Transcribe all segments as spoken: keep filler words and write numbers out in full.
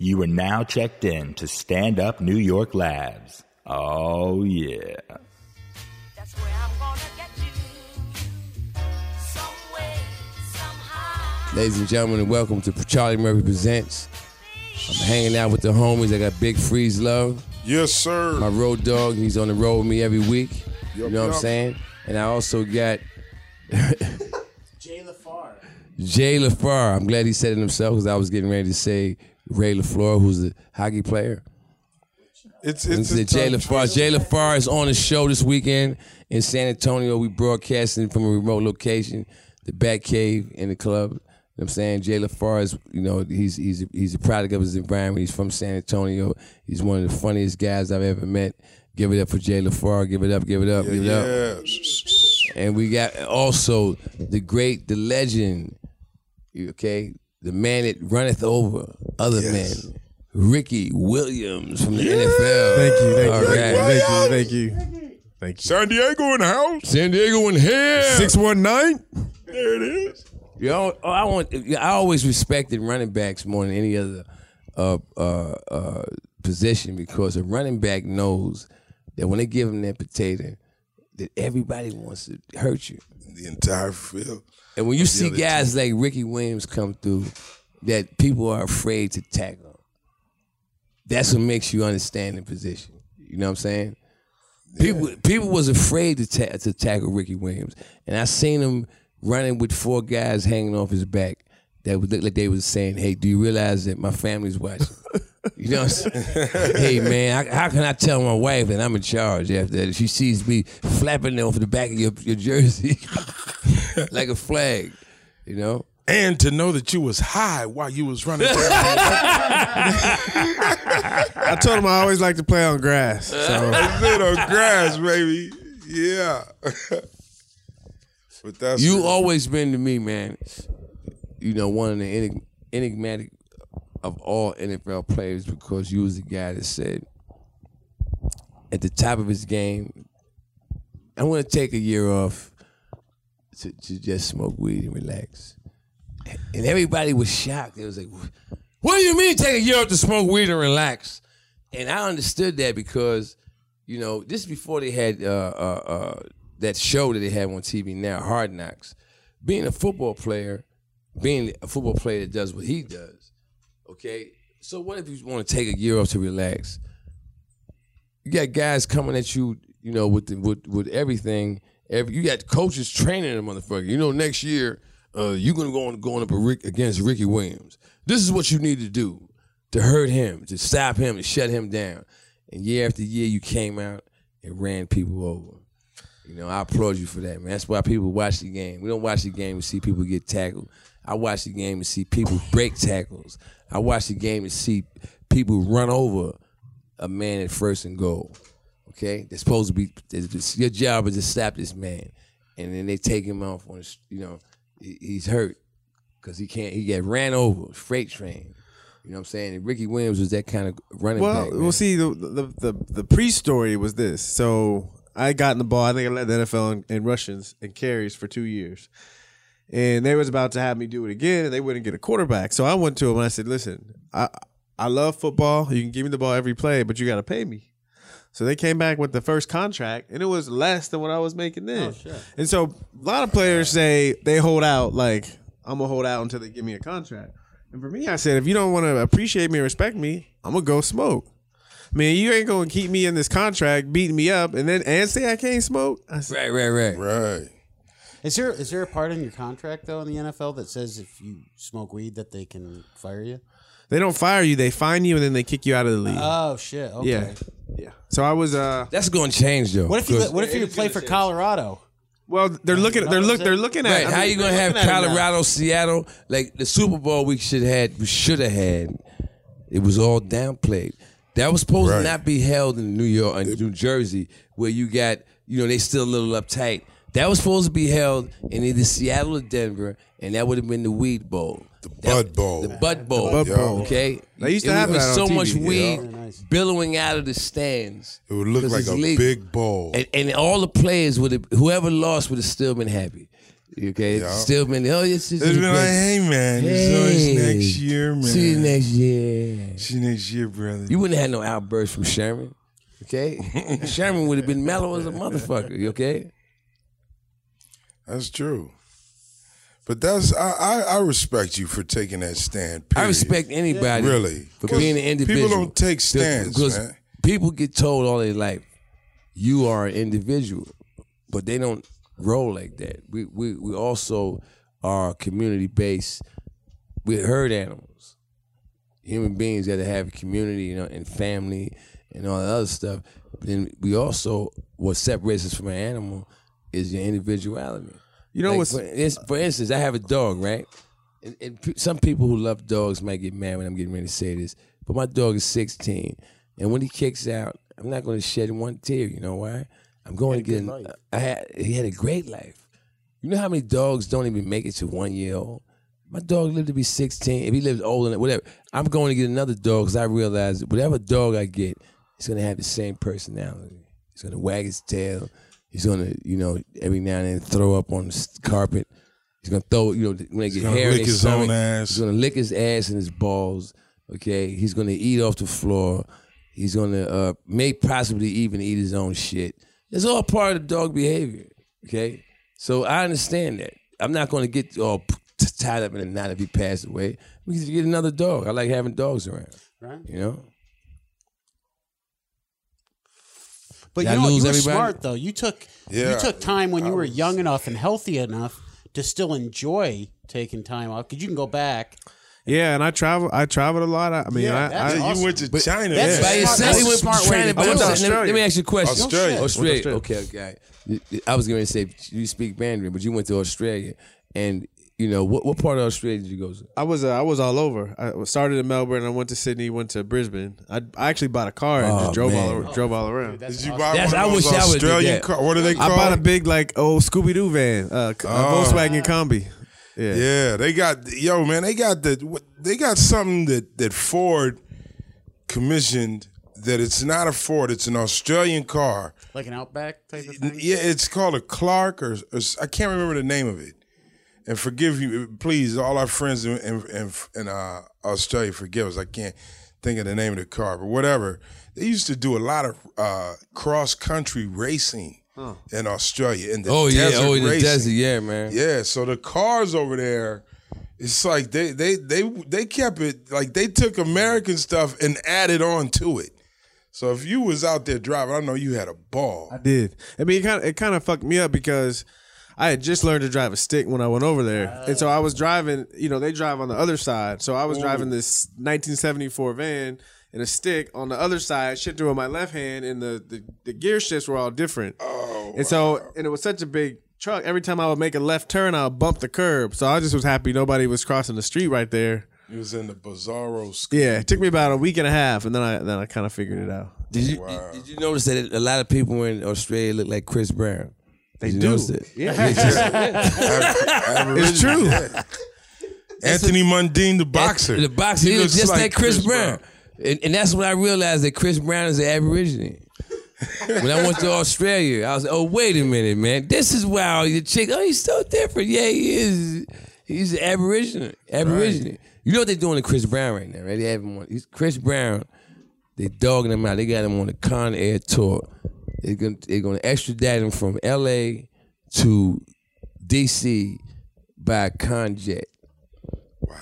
You are now checked in to Stand Up New York Labs. Oh, yeah. That's where I'm gonna get you. Some way, somehow. Ladies and gentlemen, and welcome to Charlie Murphy Presents. I'm hanging out with the homies. I got Big Freeze Love. Yes, sir. My road dog, he's on the road with me every week. Yep, you know yep. what I'm saying? And I also got... Jay Lafour. Jay Lafour. I'm glad he said it himself because I was getting ready to say... Ray LaFleur, who's the hockey player. It's it's, it's Jay Lafour. Jay Lafour is on the show this weekend in San Antonio. We broadcasting from a remote location, the Batcave in the club. You know what I'm saying? Jay Lafour is, you know, he's he's he's a product of his environment. He's from San Antonio. He's one of the funniest guys I've ever met. Give it up for Jay Lafour. Give it up. Give it up. Yeah, give it yeah. up. And we got also the great, the legend. Okay. The man that runneth over other yes. men, Ricky Williams from the yeah. N F L. Thank you, thank you, right. thank you, thank you, thank you. San Diego in the house. San Diego in here. six one nine There it is. You know, I want. I always respected running backs more than any other uh, uh, uh, position because a running back knows that when they give him that potato, that everybody wants to hurt you. The entire field. And when you see guys like Ricky Williams come through, that people are afraid to tackle, that's what makes you understand the position. You know what I'm saying? Yeah. People people was afraid to ta- to tackle Ricky Williams, and I seen him running with four guys hanging off his back that would look like they was saying, "Hey, do you realize that my family's watching?" You know what I'm saying? Hey, man, I, how can I tell my wife that I'm in charge after that? She sees me flapping off the back of your, your jersey like a flag, you know? And to know that you was high while you was running. I told him I always like to play on grass. So. I said on grass, baby. Yeah. But that's you always been to me, man, you know, one of the enigm- enigmatic of all N F L players because you was the guy that said at the top of his game, I want to take a year off to, to just smoke weed and relax. And everybody was shocked. They was like, what do you mean take a year off to smoke weed and relax? And I understood that because, you know, this is before they had uh, uh, uh, that show that they have on T V now, Hard Knocks. Being a football player, being a football player that does what he does, okay, so what if you want to take a year off to relax? You got guys coming at you, you know, with the, with with everything. Every, you got coaches training them, motherfucker. You know, next year uh, you're gonna go on going up against Ricky Williams. This is what you need to do to hurt him, to stop him, to shut him down. And year after year, you came out and ran people over. You know, I applaud you for that, man. That's why people watch the game. We don't watch the game to see people get tackled. I watch the game to see people break tackles. I watch the game to see people run over a man at first and goal. Okay, they're supposed to be. Your job is to stop this man, and then they take him off on. You know, he's hurt because he can't. He got ran over, freight train. You know what I'm saying? And Ricky Williams was that kind of running well, back. Well, we'll see. The the the, the pre-story was this. So I got in the ball. I think I led the N F L in, in rushes and carries for two years. And they was about to have me do it again, and they wouldn't get a quarterback. So I went to him, and I said, listen, I I love football. You can give me the ball every play, but you got to pay me. So they came back with the first contract, and it was less than what I was making then. Oh, shit. And so a lot of players say they hold out, like, I'm going to hold out until they give me a contract. And for me, I said, if you don't want to appreciate me and respect me, I'm going to go smoke. Man, you ain't going to keep me in this contract, beating me up, and then and say I can't smoke. I said, right, right, right. Right. Is there is there a part in your contract, though, in the N F L that says if you smoke weed that they can fire you? They don't fire you. They fine you, and then they kick you out of the league. Oh, shit. Okay. Yeah. yeah. So I was... Uh, That's going to change, though. What if you, what if you play for change. Colorado? Well, they're looking, they're look, they're looking at... Right. I mean, how you going to have Colorado, Seattle? Like, the Super Bowl we should have should have had, it was all downplayed. That was supposed right. to not be held in New York and New Jersey, where you got... You know, they still a little uptight. That was supposed to be held in either Seattle or Denver, and that would have been the Weed Bowl. The that, Bud Bowl. The Bud Bowl. The Bud Bowl. Okay? They used to it have was that so on T V, much weed you know? billowing out of the stands. It would look like a legal. big bowl. And, and all the players, would have, whoever lost would have still been happy. Okay, yeah. Still been. Oh, it's just. It's been like, hey man, hey. So it's next year, man. See you next year. See you next year, brother. You wouldn't have had no outbursts from Sherman, okay? Sherman would have been mellow as a motherfucker, okay? That's true. But that's I, I, I respect you for taking that stand. Period. I respect anybody yeah. really for being an individual. People don't take stands, because man. People get told all their life, you are an individual, but they don't roll like that. We we we also are community based. We're herd animals, human beings that have a community, you know, and family and all that other stuff. But then we also what separates us from an animal is your individuality. You know, like what's for, for instance, I have a dog, right? And, and some people who love dogs might get mad when I'm getting ready to say this, but my dog is sixteen, and when he kicks out, I'm not going to shed one tear. You know why? I'm going to get. An, I had he had a great life. You know how many dogs don't even make it to one year old? My dog lived to be sixteen. If he lives older, than whatever, I'm going to get another dog because I realize that whatever dog I get, it's going to have the same personality. It's going to wag its tail. He's gonna, you know, every now and then throw up on the carpet. He's gonna throw, you know, when they get hair in his stomach, own ass. He's gonna lick his ass and his balls. Okay, he's gonna eat off the floor. He's gonna uh, may possibly even eat his own shit. It's all part of the dog behavior. Okay, so I understand that. I'm not gonna get all tied up in a knot if he passed away. We can get another dog. I like having dogs around. Right. You know. But Did you know, you were everybody? smart though. You took yeah, you took time when I you were was... young enough and healthy enough to still enjoy taking time off because you can go back. Yeah, and I travel. I traveled a lot. I mean, yeah, I, I awesome. you went to but China. That's yeah. smart, that's that's smart way to do it. Australia. Let me ask you a question. Australia. Australia. Australia. Okay, okay. I was going to say you speak Mandarin, but you went to Australia, and you know what? What part of Australia did you go to? I was uh, I was all over. I started in Melbourne. I went to Sydney. Went to Brisbane. I, I actually bought a car and oh, just drove man. all over, drove all around. Dude, did you buy awesome. one of those Australian cars? What are they called? I bought a big like old Scooby Doo van, uh, oh. a Volkswagen Combi. Yeah. yeah, they got yo man. They got the they got something that, that Ford commissioned that it's not a Ford. It's an Australian car, like an Outback type of thing. Yeah, it's called a Clark or, or I can't remember the name of it. And forgive you, please, all our friends in in, in uh, Australia, forgive us. I can't think of the name of the car, but whatever. They used to do a lot of uh, cross country racing. Huh. In Australia, in the oh, desert yeah, oh, in the desert, yeah, man, yeah. So the cars over there, it's like they they they they kept it like they took American stuff and added on to it. So if you was out there driving, I know you had a ball. I did. I mean, it kind of it kind of fucked me up because I had just learned to drive a stick when I went over there, and so I was driving. You know, they drive on the other side, so I was Ooh. driving this nineteen seventy-four van. And a stick on the other side, shit through in my left hand, and the, the, the gear shifts were all different. Oh, and so, wow. and it was such a big truck. Every time I would make a left turn, I would bump the curb. So I just was happy nobody was crossing the street right there. It was in the bizarro school. Yeah, it took me about a week and a half, and then I then I kind of figured it out. Did you wow. did you notice that a lot of people in Australia look like Chris Brown? They did do. It? Yeah, it's, just, it's true. Anthony Mundine, the boxer, the boxer, he looks just like, like Chris, Chris Brown. Brown. And, and that's when I realized that Chris Brown is an Aboriginal. When I went to Australia, I was like, oh, wait a minute, man. This is wow, the chick, oh, he's so different. Yeah, he is. He's an Aboriginal. Aboriginal. Right. You know what they're doing to Chris Brown right now, right? They have him on, he's Chris Brown, they're dogging him out. They got him on the Con Air tour. They're going they're going to extradite him from L A to D C by Conjet. Wow.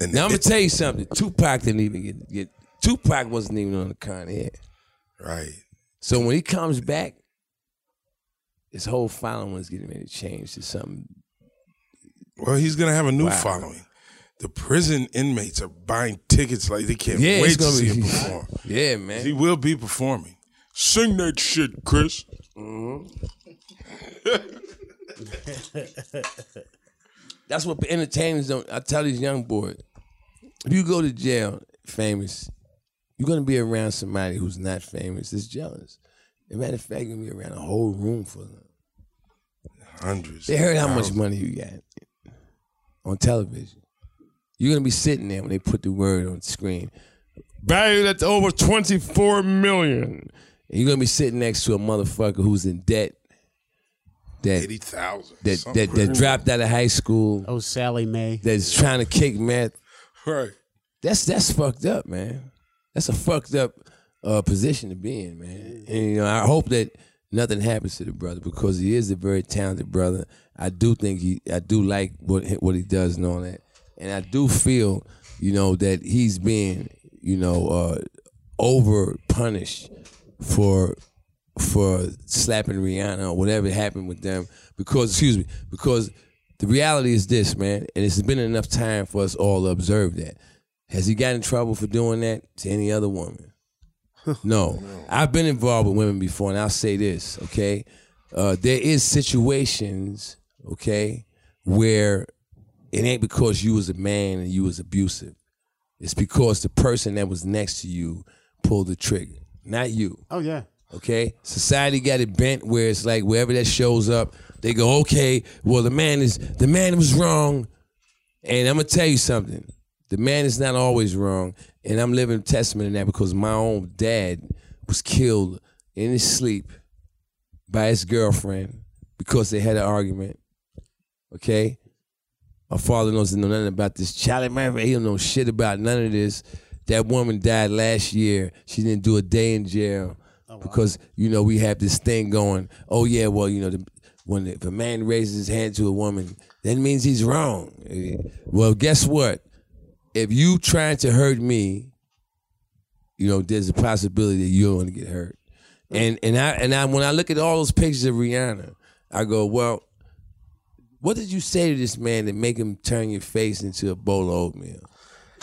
And now, I'm going to tell you something. Tupac didn't even get... get Tupac wasn't even on the Con Air. Right. So when he comes back, his whole following is getting ready to change to something. Well, he's going to have a new wow. following. The prison inmates are buying tickets like they can't yeah, wait to be, see him perform. Yeah, man. He will be performing. Sing that shit, Chris. Mm-hmm. That's what entertainers don't. I tell these young boys, if you go to jail famous, you're going to be around somebody who's not famous that's jealous. As a matter of fact, you're going to be around a whole room full of them. Hundreds. They heard how thousands. much money you got on television. You're going to be sitting there when they put the word on the screen. Valued at over twenty-four million dollars. And you're going to be sitting next to a motherfucker who's in debt. that eighty thousand that that, that dropped out of high school. Oh, Sally Mae. That's trying to kick meth. Right. That's that's fucked up, man. That's a fucked up uh, position to be in, man. And you know, I hope that nothing happens to the brother because he is a very talented brother. I do think he, I do like what what he does and all that, and I do feel, you know, that he's being, you know, uh, over punished for for slapping Rihanna or whatever happened with them because, excuse me, because the reality is this, man, and it's been enough time for us all to observe that. Has he got in trouble for doing that to any other woman? No. I've been involved with women before, and I'll say this, okay? Uh, there is situations, okay, where it ain't because you was a man and you was abusive. It's because the person that was next to you pulled the trigger, not you. Oh, yeah. Okay? Society got it bent where it's like wherever that shows up, they go, okay, well, the man is the man was wrong. And I'm going to tell you something. The man is not always wrong. And I'm living testament in that because my own dad was killed in his sleep by his girlfriend because they had an argument. Okay? My father doesn't know nothing about this. Charlie Murphy, he don't know shit about none of this. That woman died last year. She didn't do a day in jail. Oh, wow. Because, you know, we have this thing going, oh, yeah, well, you know, the, when the, if a man raises his hand to a woman, that means he's wrong. Well, guess what? If you trying to hurt me, you know, there's a possibility that you're going to get hurt. And and I and I when I look at all those pictures of Rihanna, I go, well, what did you say to this man to make him turn your face into a bowl of oatmeal?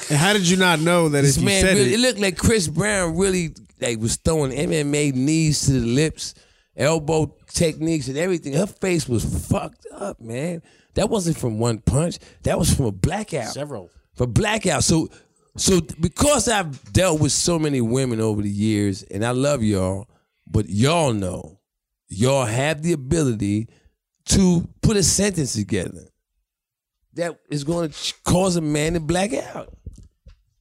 And how did you not know that this if you man said really, it? It looked like Chris Brown really like was throwing M M A knees to the lips, elbow techniques and everything. Her face was fucked up, man. That wasn't from one punch. That was from a blackout. Several. For blackout. So so because I've dealt with so many women over the years, and I love y'all, but y'all know, y'all have the ability to put a sentence together that is going to cause a man to black out.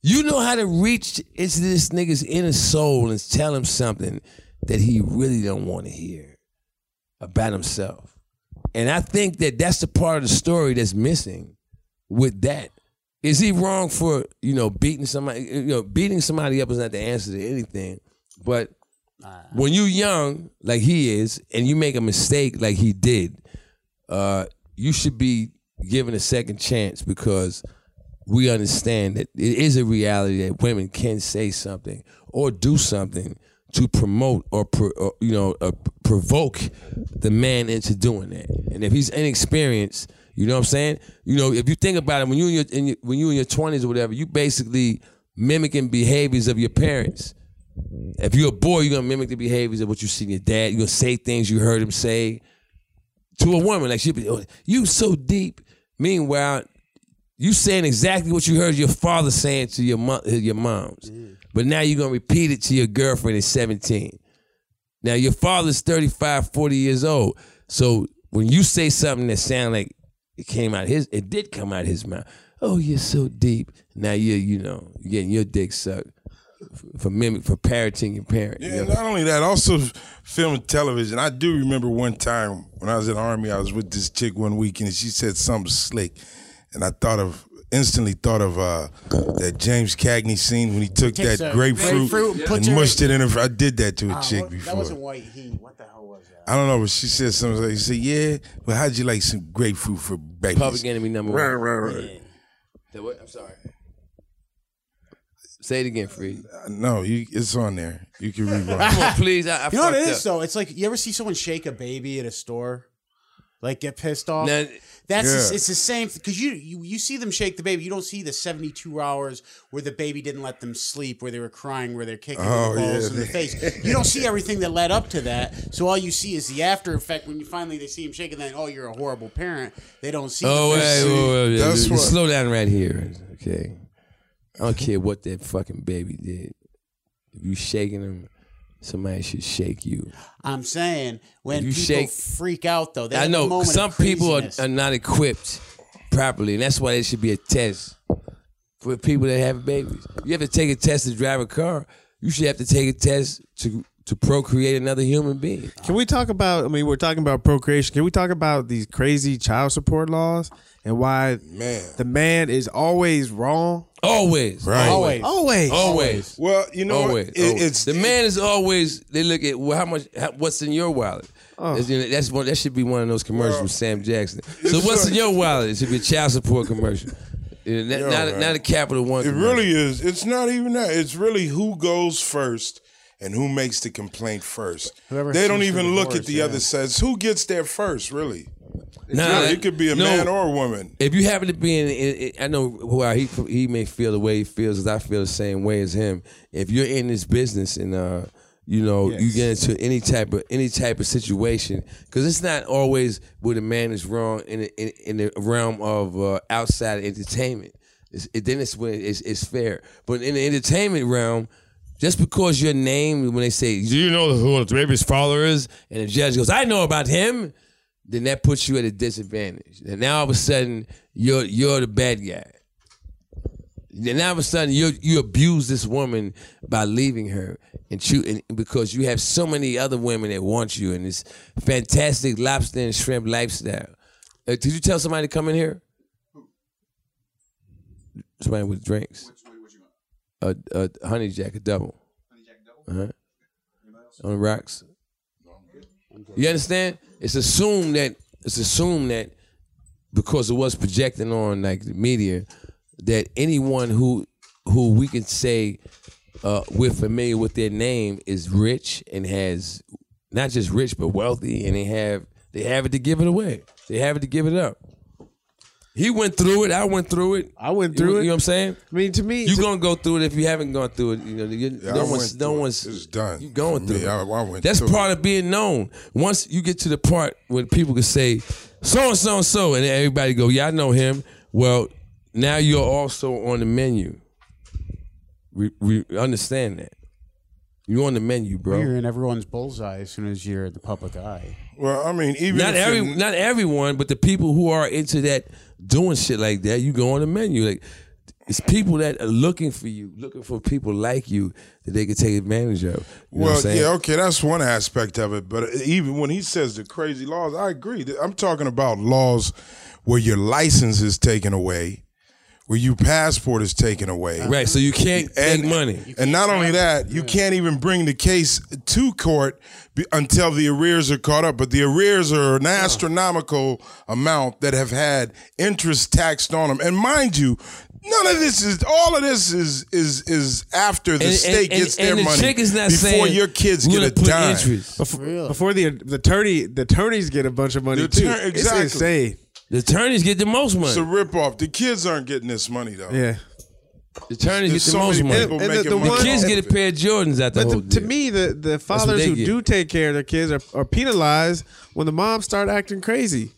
You know how to reach into this nigga's inner soul and tell him something that he really don't want to hear about himself. And I think that that's the part of the story that's missing with that. Is he wrong for, you know, beating somebody? You know, beating somebody up is not the answer to anything. But nah. when you're young, like he is, and you make a mistake like he did, uh, you should be given a second chance because we understand that it is a reality that women can say something or do something to promote or, pro, or you know, uh, provoke the man into doing that. And if he's inexperienced, you know what I'm saying? You know, if you think about it, when you in your, in your when you in your twenties or whatever, you basically mimicking behaviors of your parents. If you're a boy, you're gonna mimic the behaviors of what you see in your dad. You're gonna say things you heard him say to a woman, like she be, oh, you so deep. Meanwhile, you saying exactly what you heard your father saying to your mom, your moms, mm. but now you're gonna repeat it to your girlfriend at seventeen. Now your father's thirty-five, forty years old, so when you say something that sounds like It came out his. It did come out his mouth. Oh, you're so deep. Now you, you know, you're getting your dick sucked for, for mimic for parroting your parent. Yeah, you know? Not only that, also film and television. I do remember one time when I was in the army, I was with this chick one weekend, and she said something slick, and I thought of instantly thought of uh, that James Cagney scene when he took that grapefruit, grapefruit yeah. and mushed it in her. I did that to a uh, chick what, before. That wasn't white heat. What the hell? I don't know, but she said something like, she said, yeah, well, how'd you like some grapefruit for breakfast? Public Enemy number one. Right, right, right. Yeah. What? I'm sorry. Say it again, Freed. Uh, no, you, it's on there. You can rewind. Come on, please. I, I you know what it is, up. though? It's like, you ever see someone shake a baby at a store? Like, get pissed off? Now, That's yeah. the, it's the same, because you, you you see them shake the baby. You don't see the seventy-two hours where the baby didn't let them sleep, where they were crying, where they're kicking oh, the balls yeah. in the face. You don't see everything that led up to that. So all you see is the after effect. When you finally they see him shaking, then oh, you're a horrible parent. They don't see. Oh, wait, wait, wait, wait. That's what... slow down right here. Okay, I don't care what that fucking baby did. If you shaking him. Somebody should shake you. I'm saying when you people shake, freak out, though. I know some people are, are not equipped properly, and that's why there should be a test for people that have babies. You have to take a test to drive a car. You should have to take a test to to procreate another human being. Can we talk about, I mean, we're talking about procreation. Can we talk about these crazy child support laws and why man. the man is always wrong? Always. Right. Always. Always. Always. Well, you know, always. It, always. It's, the man is always, they look at well, how much, how, what's in your wallet. Oh. That's one, that should be one of those commercials well, with Sam Jackson. So what's in your wallet? It should be a child support commercial. Yeah, not, Yo, not, a, not a Capital One. It commercial. Really is. It's not even that. It's really who goes first and who makes the complaint first. Whoever they don't even the look horse, at the yeah. other says who gets there first, really. Nah, really it could be a no, man or a woman. If you happen to be in, in, in I know well, he he may feel the way he feels, because I feel the same way as him. If you're in this business and uh, you know, yes. you get into any type of any type of situation, because it's not always where the man is wrong in in, in the realm of uh, outside entertainment. It's, it, then it's when it's, it's fair, but in the entertainment realm, just because your name, when they say, do you know who the rapist's father is, and the judge goes, I know about him, then that puts you at a disadvantage. And now all of a sudden you're you're the bad guy. And now all of a sudden you you abuse this woman by leaving her, and, cho- and because you have so many other women that want you in this fantastic lobster and shrimp lifestyle. Uh, did you tell somebody to come in here? Somebody with drinks. Which way would you want? A, a honey jack, a double. Honey jack, a double? Uh huh. Anybody else? On the rocks. You understand? It's assumed that it's assumed that because it was projecting on like the media, that anyone who who we can say uh, we're familiar with their name is rich and has not just rich but wealthy, and they have they have it to give it away. They have it to give it up. He went through it. I went through it. I went through you, it. You know what I'm saying? I mean, to me, you're gonna go through it if you haven't gone through it. You know, you, yeah, no I one's, no one's. It's done. You're going through me, it. I, I went That's through part it. of being known. Once you get to the part where people can say, so and so and so, and everybody go, yeah, I know him. Well, now you're also on the menu. We, we understand that. You're on the menu, bro. You're in everyone's bullseye as soon as you're the public eye. Well, I mean, even not every not everyone, but the people who are into that doing shit like that, you go on the menu. Like it's people that are looking for you, looking for people like you that they can take advantage of. You know well, yeah, okay, that's one aspect of it. But even when he says the crazy laws, I agree. I'm talking about laws where your license is taken away, where your passport is taken away. Right, so you can't and, take money. Can't and not only that, you can't even bring the case to court be, until the arrears are caught up. But the arrears are an astronomical amount that have had interest taxed on them. And mind you, none of this is, all of this is is is after the and, state and, and, gets their and the money chick is not before your kids get a dime. Before, really? before the, the, attorney, the attorneys get a bunch of money the too. Attorney, exactly. It's insane. The attorneys get the most money. It's a ripoff. The kids aren't getting this money, though. Yeah. The attorneys There's get the so most money. And, and the, the, money the kids get a pair of Jordans out the but whole the, To me, the, the fathers who get. do take care of their kids are, are penalized when the moms start acting crazy.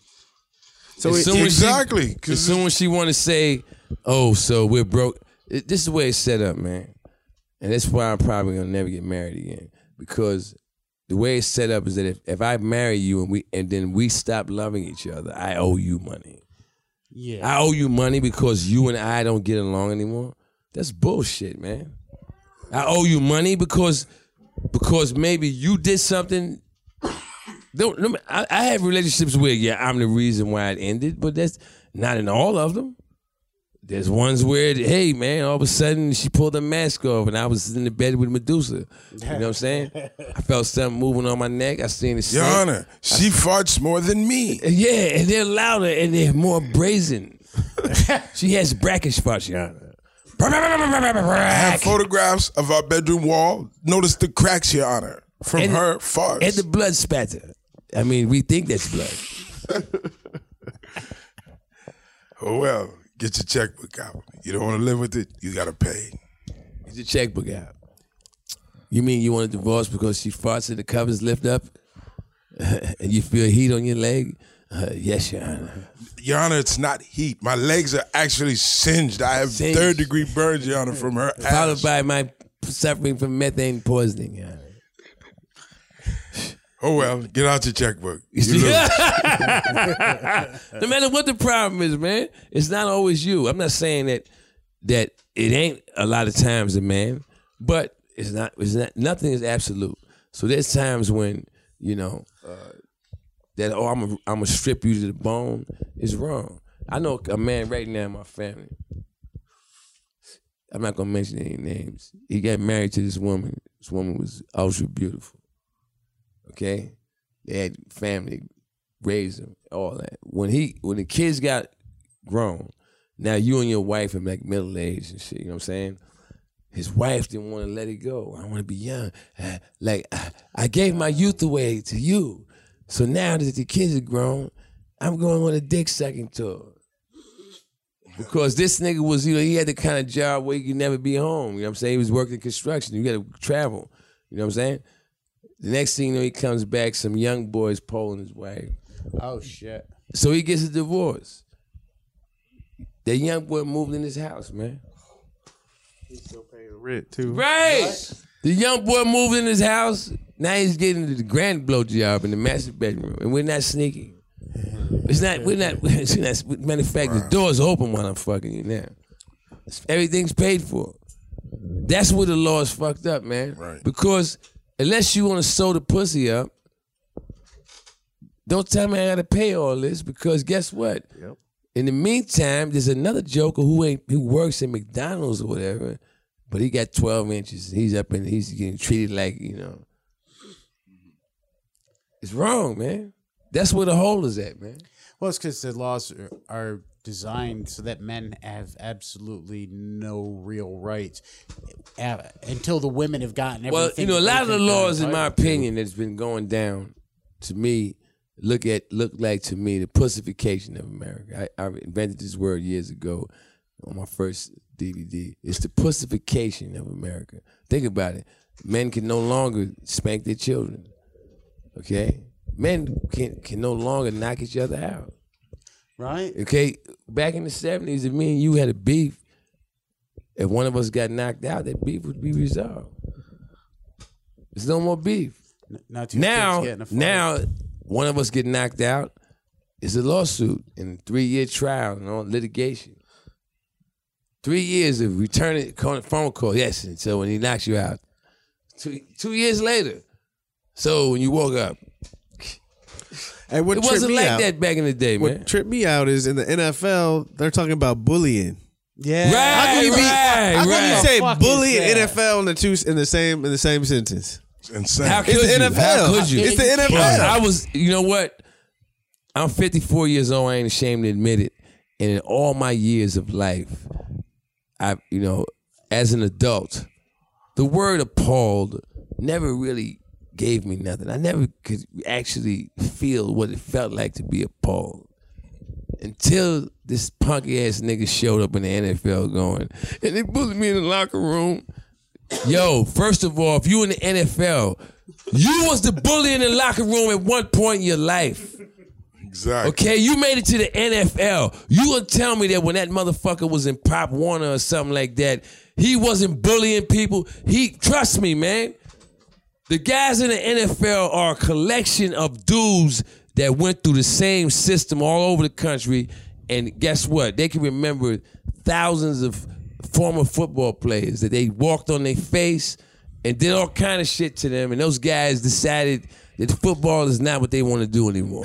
So as it, Exactly. She, as soon as she want to say, oh, so we're broke. It, this is the way it's set up, man. And that's why I'm probably going to never get married again. Because the way it's set up is that if, if I marry you and we and then we stop loving each other, I owe you money. Yeah, I owe you money because you and I don't get along anymore. That's bullshit, man. I owe you money because because maybe you did something. Don't I, I have relationships where yeah, I'm the reason why it ended, but that's not in all of them. There's ones where, hey, man, all of a sudden she pulled her mask off and I was in the bed with Medusa. You know what I'm saying? I felt something moving on my neck. I seen it. Your Honor, she I, farts more than me. Yeah, and they're louder and they're more brazen. She has brackish farts, Your Honor. I have photographs of our bedroom wall. Notice the cracks, Your Honor, from and her farts. And the blood spatter. I mean, we think that's blood. Oh, well. Get your checkbook out. You don't want to live with it, you got to pay. Get your checkbook out. You mean you want a divorce because she farts and the covers lift up? And you feel heat on your leg? Uh, yes, Your Honor. Your Honor, it's not heat. My legs are actually singed. I have singed. third degree burns, Your Honor, from her ass. Followed by my suffering from methane poisoning, Your Honor. Oh, well, get out your checkbook. You no matter what the problem is, man, it's not always you. I'm not saying that that it ain't a lot of times a man, but it's not. It's not. Nothing is absolute. So there's times when, you know, uh, that, oh, I'm a, I'm a strip you to the bone is wrong. I know a man right now in my family. I'm not going to mention any names. He got married to this woman. This woman was ultra beautiful. Okay? They had family, raised him, all that. When he, when the kids got grown, now you and your wife are like middle-aged and shit, you know what I'm saying? His wife didn't want to let it go. I want to be young. I, like, I, I gave my youth away to you. So now that the kids are grown, I'm going on a dick-sucking tour. Because this nigga was, you know, he had the kind of job where he could never be home. You know what I'm saying? He was working construction. You got to travel. You know what I'm saying? The next thing you know, he comes back, some young boys polling his wife. Oh, shit. So he gets a divorce. That young boy moved in his house, man. He's still paying rent, too. Right! What? The young boy moved in his house. Now he's getting the grand blow job in the master bedroom. And we're not sneaky. It's not, we're not, it's not, matter of fact, wow. The door's open while I'm fucking you now. Everything's paid for. That's where the law is fucked up, man. Right. Because unless you want to sew the pussy up, don't tell me I got to pay all this because guess what? Yep. In the meantime, there's another joker who ain't, who works at McDonald's or whatever, but he got twelve inches. He's up and he's getting treated like, you know. It's wrong, man. That's where the hole is at, man. Well, it's because the laws are, are designed so that men have absolutely no real rights uh, until the women have gotten everything. Well, you know, a lot of the laws, in my opinion, that's been going down to me, look at look like to me the pussification of America. I, I invented this word years ago on my first D V D. It's the pussification of America. Think about it. Men can no longer spank their children. Okay? Men can can no longer knock each other out. Right. Okay, back in the seventies, if me and you had a beef, if one of us got knocked out, that beef would be resolved. There's no more beef. N- not too now, now, one of us get knocked out, it's a lawsuit and three-year trial and you know, all litigation. Three years of returning phone call, yes, and so when he knocks you out. Two, two years later, so when you woke up, and what it wasn't like out, that back in the day, what man. What tripped me out is in the N F L, they're talking about bullying. Yeah, right, how can you be? Right, how can right. you say bully and N F L in the two in the same in the same sentence? It's insane. How could it's the you? N F L. How could you? It's the N F L. I was, you know what? I'm fifty-four years old. I ain't ashamed to admit it. And in all my years of life, I, you know, as an adult, the word appalled never really gave me nothing. I never could actually feel what it felt like to be appalled until this punky ass nigga showed up in the N F L going, and they bullied me in the locker room. Yo, first of all, if you in the N F L, you was the bully in the locker room at one point in your life. Exactly. Okay, you made it to the N F L. You would tell me that when that motherfucker was in Pop Warner or something like that, he wasn't bullying people. He, trust me, man. The guys in the N F L are a collection of dudes that went through the same system all over the country, and guess what? They can remember thousands of former football players that they walked on their face and did all kind of shit to them, and those guys decided that football is not what they want to do anymore.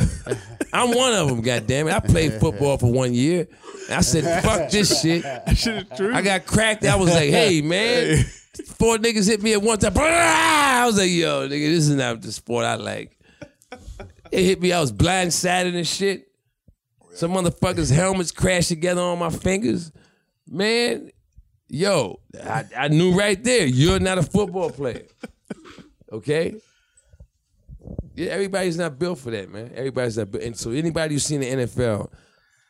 I'm one of them, goddammit. I played football for one year. I said, fuck this shit. I got cracked. I was like, hey, man. Four niggas hit me at one time. I was like, yo, nigga, this is not the sport I like. It hit me. I was blindsided and shit. Some motherfuckers' helmets crashed together on my fingers. Man, yo, I, I knew right there, you're not a football player. Okay? Yeah, everybody's not built for that, man. Everybody's not built. And so anybody you see in the N F L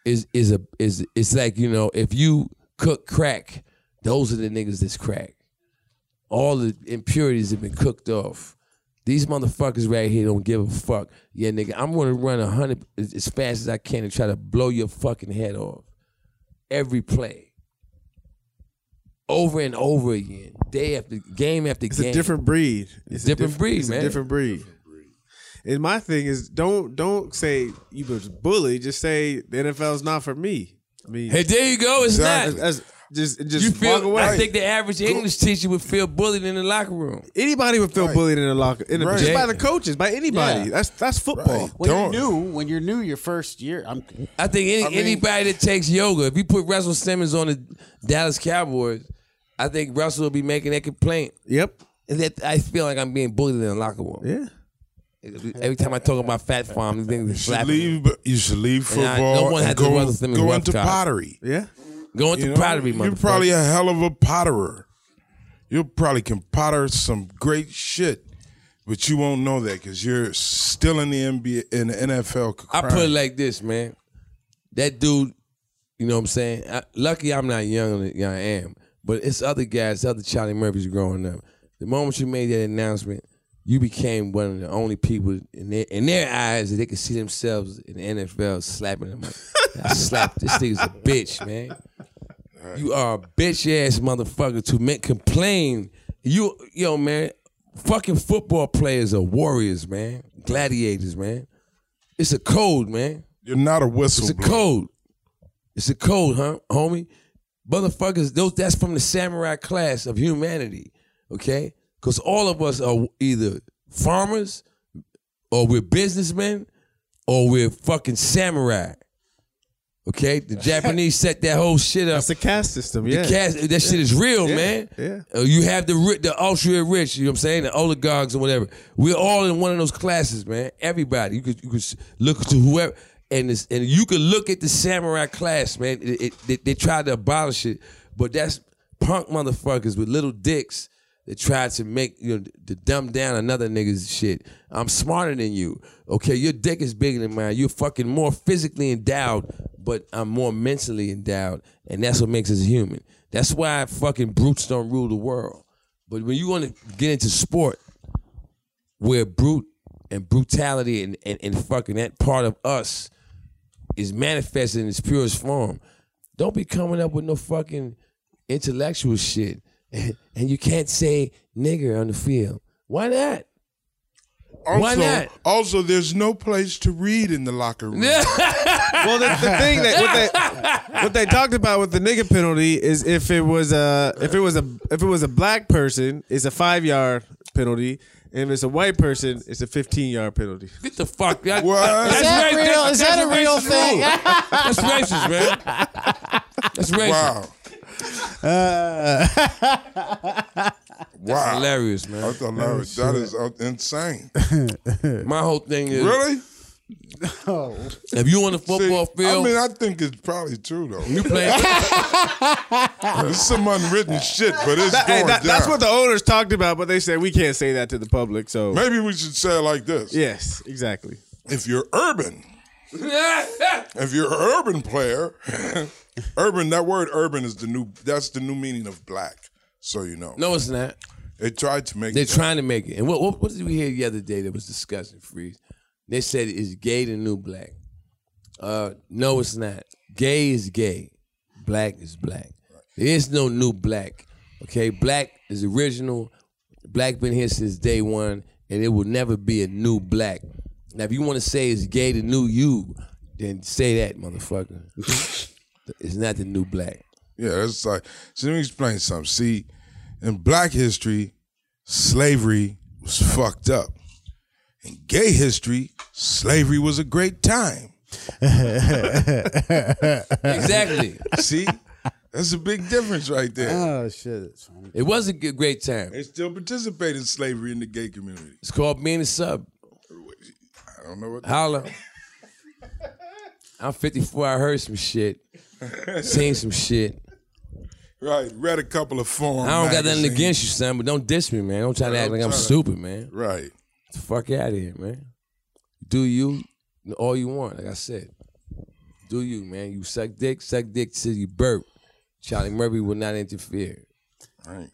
is is a is it's like, you know, if you cook crack, those are the niggas that's crack. All the impurities have been cooked off. These motherfuckers right here don't give a fuck. Yeah, nigga, I'm gonna run a hundred as fast as I can and try to blow your fucking head off. Every play, over and over again, day after game after it's game. It's a different breed. It's different a different breed, it's man. It's a different breed. And my thing is, don't don't say you was bullied. Just say the N F L is not for me. I mean, hey, there you go. It's exactly. not. That's, Just, just you feel, walk away. I think the average English teacher would feel bullied in the locker room. Anybody would feel right. bullied in the locker room. Right. Just by the coaches, by anybody. Yeah. That's that's football. Right. When Darn. you're new, when you're new your first year. I'm, I think any, I mean, anybody that takes yoga, if you put Russell Simmons on the Dallas Cowboys, I think Russell will be making that complaint. Yep. That I feel like I'm being bullied in the locker room. Yeah. Every time I talk about Fat Farm, these things are slapping. You should leave, you should leave football. No one had to Russell Simmons. Go into pottery. Yeah. Going you to know, pottery, motherfucker. You're probably a hell of a potterer. You probably can potter some great shit, but you won't know that because you're still in the N B A, in the N F L. Crime. I put it like this, man. That dude, you know what I'm saying? I, lucky I'm not younger than I am, but it's other guys, other Charlie Murphys growing up. The moment you made that announcement, you became one of the only people in their, in their eyes that they could see themselves in the N F L slapping them. Like, I slapped this nigga's a bitch, man. Right. You are a bitch-ass motherfucker to make, complain. You, yo, man, fucking football players are warriors, man. Gladiators, man. It's a code, man. You're not a whistleblower. It's a code. It's a code, huh, homie? Motherfuckers, those that's from the samurai class of humanity, okay? Because all of us are either farmers or we're businessmen or we're fucking samurai. Okay, the Japanese set that whole shit up. That's the caste system, yeah. The caste, that yeah. shit is real, yeah. man. Yeah. Uh, you have the the ultra rich, you know what I'm saying, the oligarchs or whatever. We're all in one of those classes, man. Everybody, you could you could look to whoever, and this, and you could look at the samurai class, man. It, it, they, they tried to abolish it, but that's punk motherfuckers with little dicks that tried to make you know to dumb down another nigga's shit. I'm smarter than you, okay? Your dick is bigger than mine. You're fucking more physically endowed. But I'm more mentally endowed, and that's what makes us human. That's why fucking brutes don't rule the world. But when you want to get into sport, where brute and brutality and, and, and fucking that part of us is manifested in its purest form, don't be coming up with no fucking intellectual shit. And you can't say nigger on the field. Why not? Also, Why not? Also, there's no place to read in the locker room. Well, the, the thing that what they, what they talked about with the nigga penalty is if it was a if it was a if it was a black person, it's a five yard penalty, and if it's a white person, it's a fifteen yard penalty. Get the fuck that. What? That's that right, real? That, is that, that a real thing? That's racist, man. That's racist. Wow. Uh, wow. That's hilarious, man. That's hilarious. That is insane. My whole thing is really. No. If you on the football See, field, I mean, I think it's probably true though. You playing? It's some unwritten shit, but it's that, going hey, that, down. That's what the owners talked about, but they said we can't say that to the public. So maybe we should say it like this. Yes, exactly. If you're urban, if you're an urban player. Urban, that word urban is the new, that's the new meaning of black, so you know. No, it's not. They tried to make They're it. They're trying to make it. And what, what what did we hear the other day that was discussing, Freeze? They said, is gay the new black? Uh, no, it's not. Gay is gay. Black is black. There is no new black, okay? Black is original. Black been here since day one, and it will never be a new black. Now, if you want to say is gay the new you, then say that, motherfucker. It's not the new black. Yeah, it's like, so let me explain something. See, in black history, slavery was fucked up. In gay history, slavery was a great time. Exactly. See? That's a big difference right there. Oh, shit. It was a great time. They still participate in slavery in the gay community. It's called being a sub. I don't know what that is. Holla. I'm fifty-four, I heard some shit. Seen some shit. Right, read a couple of forums. I don't magazine. got nothing against you, son, but don't diss me, man. Don't try to act like I'm stupid, man. Right. Get the fuck out of here, man. Do you all you want, like I said. Do you, man. You suck dick, suck dick till you burp. Charlie Murphy will not interfere. Right.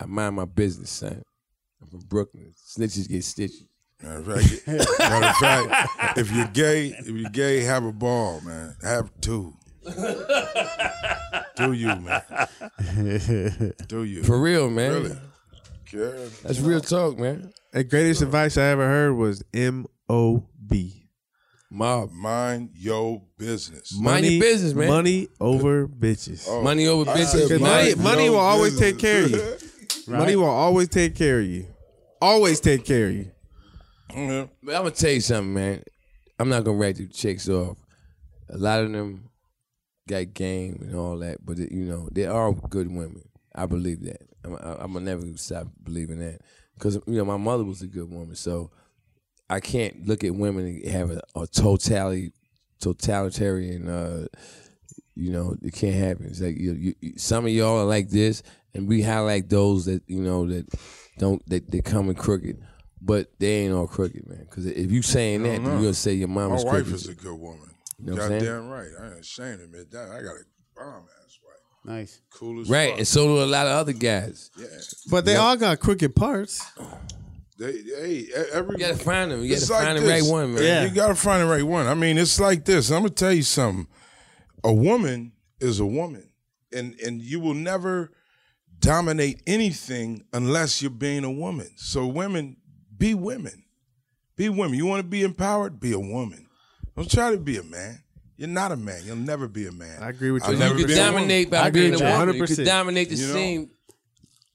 I mind my business, son. I'm from Brooklyn. Snitches get stitches. Matter of fact, matter of fact, if you're gay, if you're gay, have a ball, man. Have two. Do you, man? Do you? For real, man. Really? Yeah. That's real talk, man. The greatest advice I ever heard was M O B. Mob. Mind your business. Money, mind your business, man. Money over bitches. Oh, money over bitches. Money, money will always business. take care of you. Right? Money will always take care of you. Always take care of you. Mm-hmm. But I'm going to tell you something, man. I'm not going to write the checks off. A lot of them got game and all that, but, you know, they are good women. I believe that. I'm, I'm going to never stop believing that. Because, you know, my mother was a good woman, so I can't look at women and have a, a totally totalitarian, uh, you know, it can't happen. It's like you, you, some of y'all are like this, and we highlight those that, you know, that don't, that they come in crooked, but they ain't all crooked, man. Because if you saying that, you're gonna say your mom is crooked. My wife is a good woman. You know what I'm saying? Goddamn right. I ain't ashamed to admit that. I got a bomb ass wife. Nice. Cool as right, fuck. And so do a lot of other guys. Yeah. But they yep. all got crooked parts. They, they, every, you gotta find them. You gotta like find the right one, man. Yeah. You gotta find the right one. I mean, it's like this. I'm gonna tell you something. A woman is a woman, and and you will never dominate anything unless you're being a woman. So women, be women, be women. You want to be empowered? Be a woman. Don't try to be a man. You're not a man. You'll never be a man. I agree with you. I'll you can dominate by being a woman. You can dominate the you know? scene.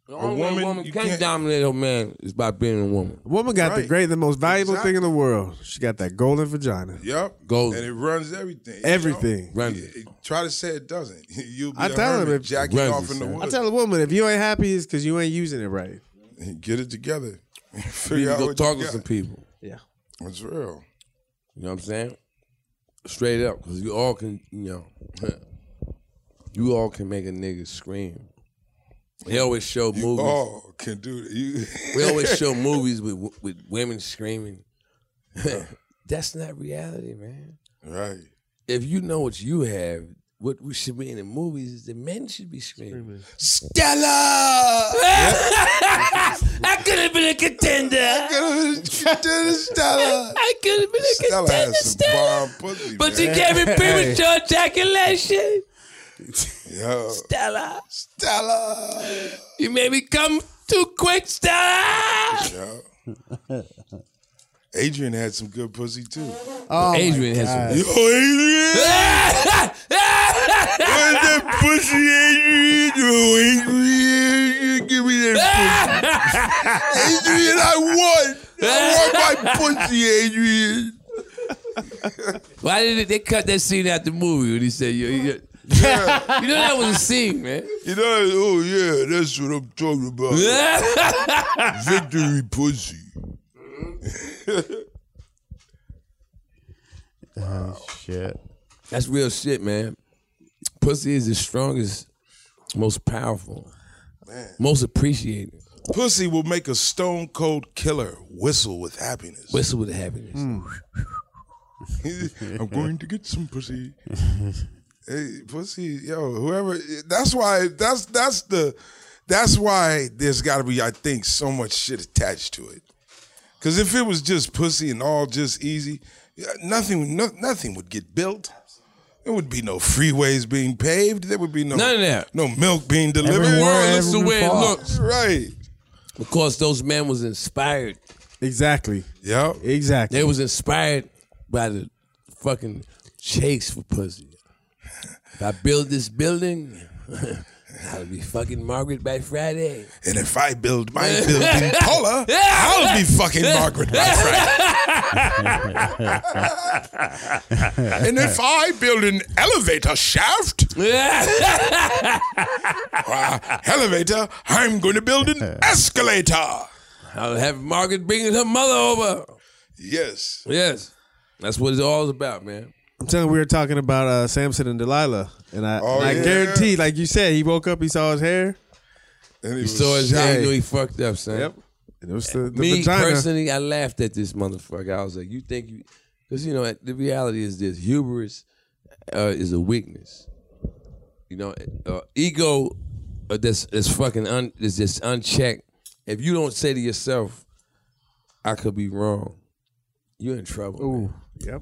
The only woman, woman you can't, can't dominate a man is by being a woman. A woman got right. the great, the most valuable exactly. thing in the world. She got that golden vagina. Yep, golden, and it runs everything. Everything. You know? Runs it. Try to say it doesn't. You'll be I a tell hermit, if jacking off in the woods. I tell a woman if you ain't happy, it's because you ain't using it right. Get it together. Figure out go what talk to some people. Yeah, that's real. You know what I'm saying? Straight up, because you all can, you know, you all can make a nigga scream. They always show you movies. All can do that. You we always show movies with with women screaming. Yeah. That's not reality, man. Right. If you know what you have, what we should be in the movies is the men should be screaming. Stella! I could have been a contender. I could have been a contender, Stella. I could have been a Stella contender, has Stella. Some bomb pussy, but man. You gave me premature ejaculation. Yo. Stella, Stella, you made me come too quick, Stella. Yo. Adrian had some good pussy too. Oh, Adrian had some. Yo, Adrian! Where's that pussy, Adrian? Yo, Adrian, give me that pussy, Adrian. I want, I want my pussy, Adrian. Why did they cut that scene out the movie when he said, "Yo"? yo Yeah. You know that was a scene, man. You know, oh yeah, that's what I'm talking about. Victory pussy. Wow. Oh, shit. That's real shit, man. Pussy is the strongest, most powerful, man. Most appreciated. Pussy will make a stone cold killer whistle with happiness. Whistle with happiness. Mm. I'm going to get some pussy. Hey, pussy, yo, whoever. That's why. That's that's the. That's why there's got to be, I think, so much shit attached to it. Because if it was just pussy and all just easy, nothing, no, nothing would get built. There would be no freeways being paved. There would be no none of that. No milk being delivered. The world looks the way it looks, right? Because those men was inspired. Exactly. Yep. Exactly. They was inspired by the fucking chase for pussy. If I build this building, I'll be fucking Margaret by Friday. And if I build my building taller, I'll be fucking Margaret by Friday. And if I build an elevator shaft, uh, elevator, I'm going to build an escalator. I'll have Margaret bringing her mother over. Yes. Yes. That's what it's all about, man. I'm telling you, we were talking about uh, Samson and Delilah, and I, oh, and I yeah. guarantee, like you said, he woke up, he saw his hair, and he, he saw his hair, and he fucked up, son. Yep. And it was the, the Me vagina. personally, I laughed at this motherfucker. I was like, "You think you?" Because you know, the reality is this: hubris uh, is a weakness. You know, uh, ego uh, that's that's fucking un, is just unchecked. If you don't say to yourself, "I could be wrong," you're in trouble. Ooh. Man. Yep.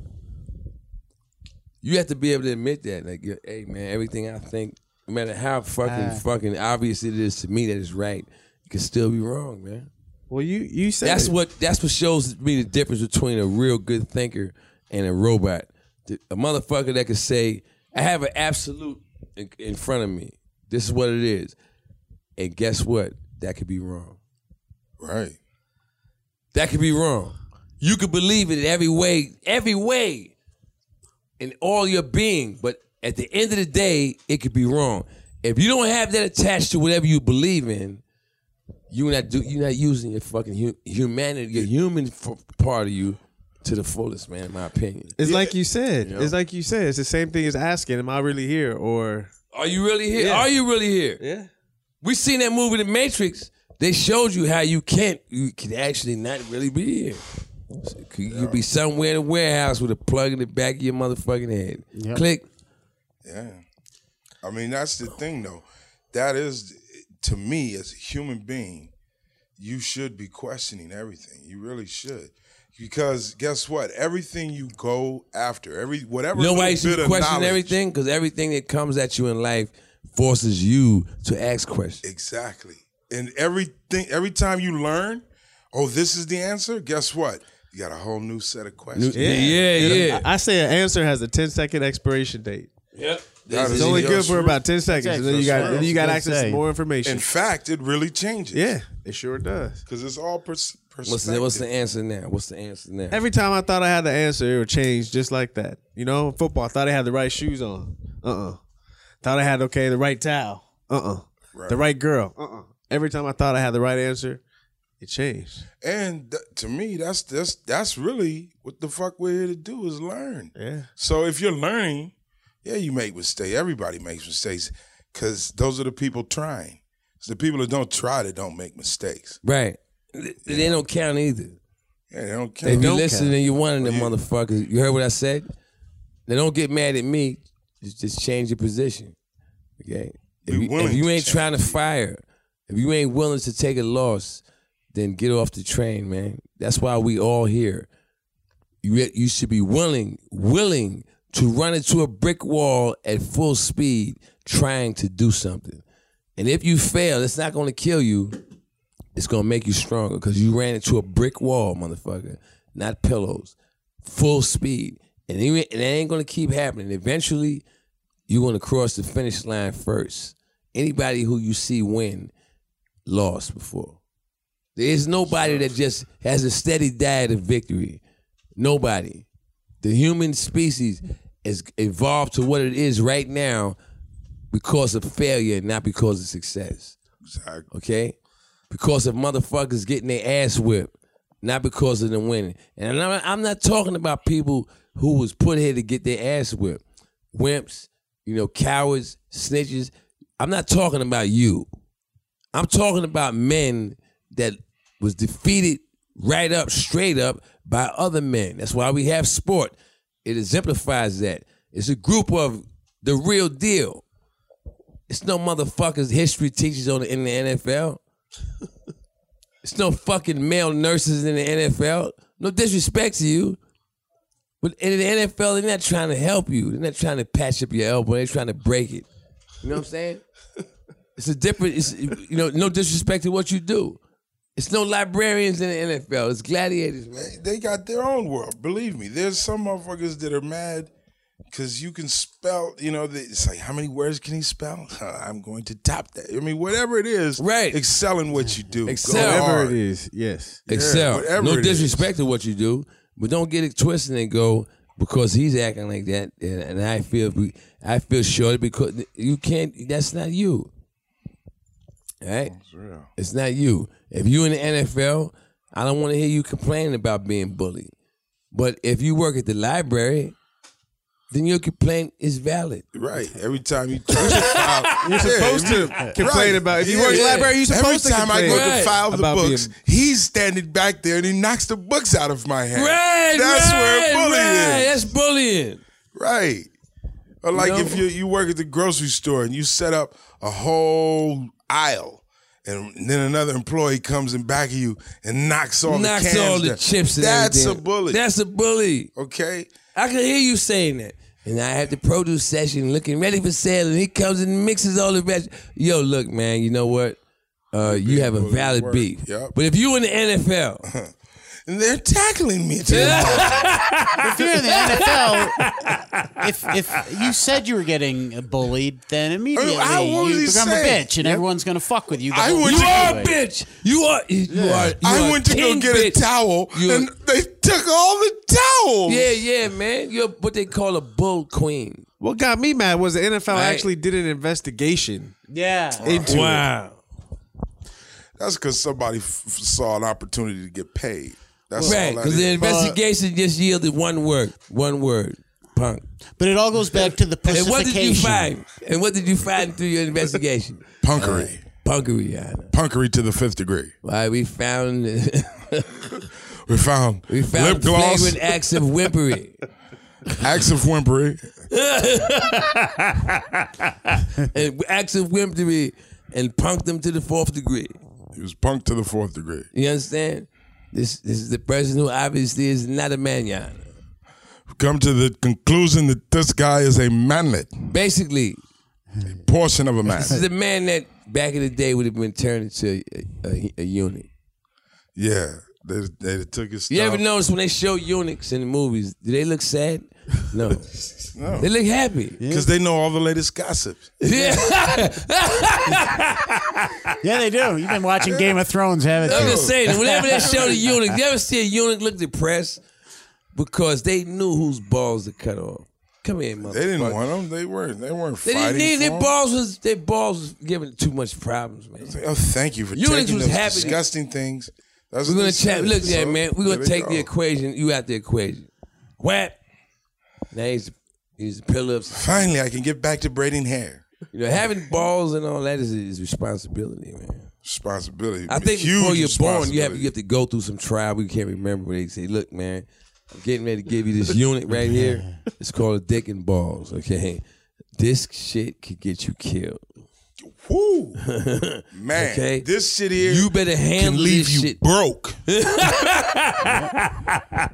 You have to be able to admit that, like, hey man, everything I think, no matter how fucking uh, fucking obvious it is to me that it's right, it can still be wrong, man. Well, you you say that's that. what that's what shows me the difference between a real good thinker and a robot. A motherfucker that could say, I have an absolute in, in front of me. This is what it is. And guess what? That could be wrong. Right. That could be wrong. You could believe it in every way, every way, in all your being. But at the end of the day, it could be wrong. If you don't have that attached to whatever you believe in, you're not do, you're not using your fucking hu- humanity, your human f- part of you to the fullest, man, in my opinion. It's yeah. like you said. You know? It's like you said. It's the same thing as asking, am I really here? Or are you really here? Yeah. Are you really here? Yeah. We seen that movie, The Matrix. They showed you how you can't, you can actually not really be here. So you could be somewhere in a warehouse with a plug in the back of your motherfucking head. Yep. Click. Yeah. I mean, that's the thing, though. That is, to me, as a human being, you should be questioning everything. You really should. Because guess what? Everything you go after, every whatever you know why you should question everything? Because everything that comes at you in life forces you to ask questions. Exactly. And everything, every time you learn, oh, this is the answer, guess what? You got a whole new set of questions. Yeah, yeah, yeah. I say an answer has a ten-second expiration date. Yep. This it's only good for about ten seconds. And then you got then you got access to more information. In fact, it really changes. Yeah, it sure does. Because it's all pers- perspective. What's the, what's the answer now? What's the answer now? Every time I thought I had the answer, it would change just like that. You know, football, I thought I had the right shoes on. Uh-uh. Thought I had, okay, the right towel. Uh-uh. Right. The right girl. Uh-uh. Every time I thought I had the right answer, it changed. And th- to me, that's, that's, that's really what the fuck we're here to do is learn. Yeah. So if you're learning... Yeah, you make mistakes. Everybody makes mistakes because those are the people trying. It's the people that don't try that don't make mistakes. Right. They, they don't count either. Yeah, they don't count. If you listen and you're one of them well, yeah. motherfuckers, you heard what I said? They don't get mad at me. Just, just change your position. Okay? If you, if you ain't trying to fire, if you ain't willing to take a loss, then get off the train, man. That's why we all here. You, you should be willing, willing to run into a brick wall at full speed trying to do something. And if you fail, it's not going to kill you. It's going to make you stronger because you ran into a brick wall, motherfucker, not pillows. Full speed. And it ain't going to keep happening. Eventually, you're going to cross the finish line first. Anybody who you see win lost before. There's nobody that just has a steady diet of victory. Nobody. The human species is evolved to what it is right now because of failure, not because of success. Exactly. Okay? Because of motherfuckers getting their ass whipped, not because of them winning. And I'm not, I'm not talking about people who was put here to get their ass whipped. Wimps, you know, cowards, snitches. I'm not talking about you. I'm talking about men that was defeated right up, straight up, by other men. That's why we have sport. It exemplifies that. It's a group of the real deal. It's no motherfuckers history teachers on the, in the N F L. It's no fucking male nurses in the N F L. No disrespect to you. But in the N F L, they're not trying to help you. They're not trying to patch up your elbow. They're trying to break it. You know what I'm saying? It's a different, it's, you know, no disrespect to what you do. It's no librarians in the N F L. It's gladiators, man. They got their own world. Believe me, there's some motherfuckers that are mad because you can spell, you know, it's like, how many words can he spell? I'm going to top that. I mean, whatever it is, right. Excel in what you do. Excel. Whatever it is, yes. Excel. Yeah, no disrespect is. to what you do, but don't get it twisted and go, because he's acting like that, and I feel I feel shorted because you can't, that's not you. All right? It's not you. If you in the N F L, I don't want to hear you complaining about being bullied. But if you work at the library, then your complaint is valid. Right. Every time you touch a file, you're supposed yeah, to complain right. about it. If you yeah, work at yeah. the library, you're supposed to complain. Every time I go right. to file the about books, being... he's standing back there and he knocks the books out of my hand. Right, That's right, where bullying right. is. That's bullying. Right. Or like you know? if you, you work at the grocery store and you set up a whole aisle, and then another employee comes in back of you and knocks all knocks the cans all the down. chips and That's everything. a bully. That's a bully. Okay? I can hear you saying that. And I have the produce section looking ready for sale, and he comes and mixes all the rest. Yo, look, man, you know what? Uh, you have a valid beef. Yep. But if you in the N F L They're tackling me too. If you're in the N F L, if if you said you were getting bullied, then immediately I you become say, a bitch, and yep. everyone's gonna fuck with you. I went you are a bitch. You are. You yeah. are you I are went to go get bitch. a towel, You're, and they took all the towels. Yeah, yeah, man. You're what they call a bull queen. What got me mad was the N F L right. actually did an investigation. Yeah. Into wow. It. That's because somebody f- saw an opportunity to get paid. That's right, all that is. Because the investigation but, just yielded one word. One word. Punk. But it all goes back to the pussification. And what did you find? And what did you find through your investigation? Punkery. Uh, punkery, yeah. Punkery to the fifth degree. Why, we found... we found We found lip gloss. Flagrant acts of whimpery. Acts of whimpery. and acts of whimpery and punked them to the fourth degree. He was punked to the fourth degree. You understand? This this is the person who obviously is not a manyan. Come to the conclusion that this guy is a manlet. Basically. A portion of a man. This is a man that back in the day would have been turned into a, a, a eunuch. Yeah. They, they took his stuff. You ever notice when they show eunuchs in the movies, do they look sad? No. no. They look happy. Because yeah. they know all the latest gossip. Yeah. yeah, they do. You've been watching Game of Thrones, haven't you? I'm just saying, whenever they show the eunuch, you ever see a eunuch look depressed? Because they knew whose balls to cut off. Come here, motherfucker. They didn't want them. They weren't, they weren't they fighting didn't need, for their balls was Their balls was giving too much problems, man. Oh, thank you for eunuchs taking was those happy. disgusting things. That's We're going to chat. Look, yeah, so, man. We're going to take go. the equation. You out the equation. What? Now he's, he's the pillar of society. Finally, I can get back to braiding hair. You know, having balls and all that is, is responsibility, man. Responsibility. I think Huge before you're born, you have, you have to go through some trial. We can't remember when they say, look, man, I'm getting ready to give you this unit right here. It's called a dick and balls, okay? This shit could get you killed. Woo. Man, okay. This shit here you better handle can leave this you shit. broke.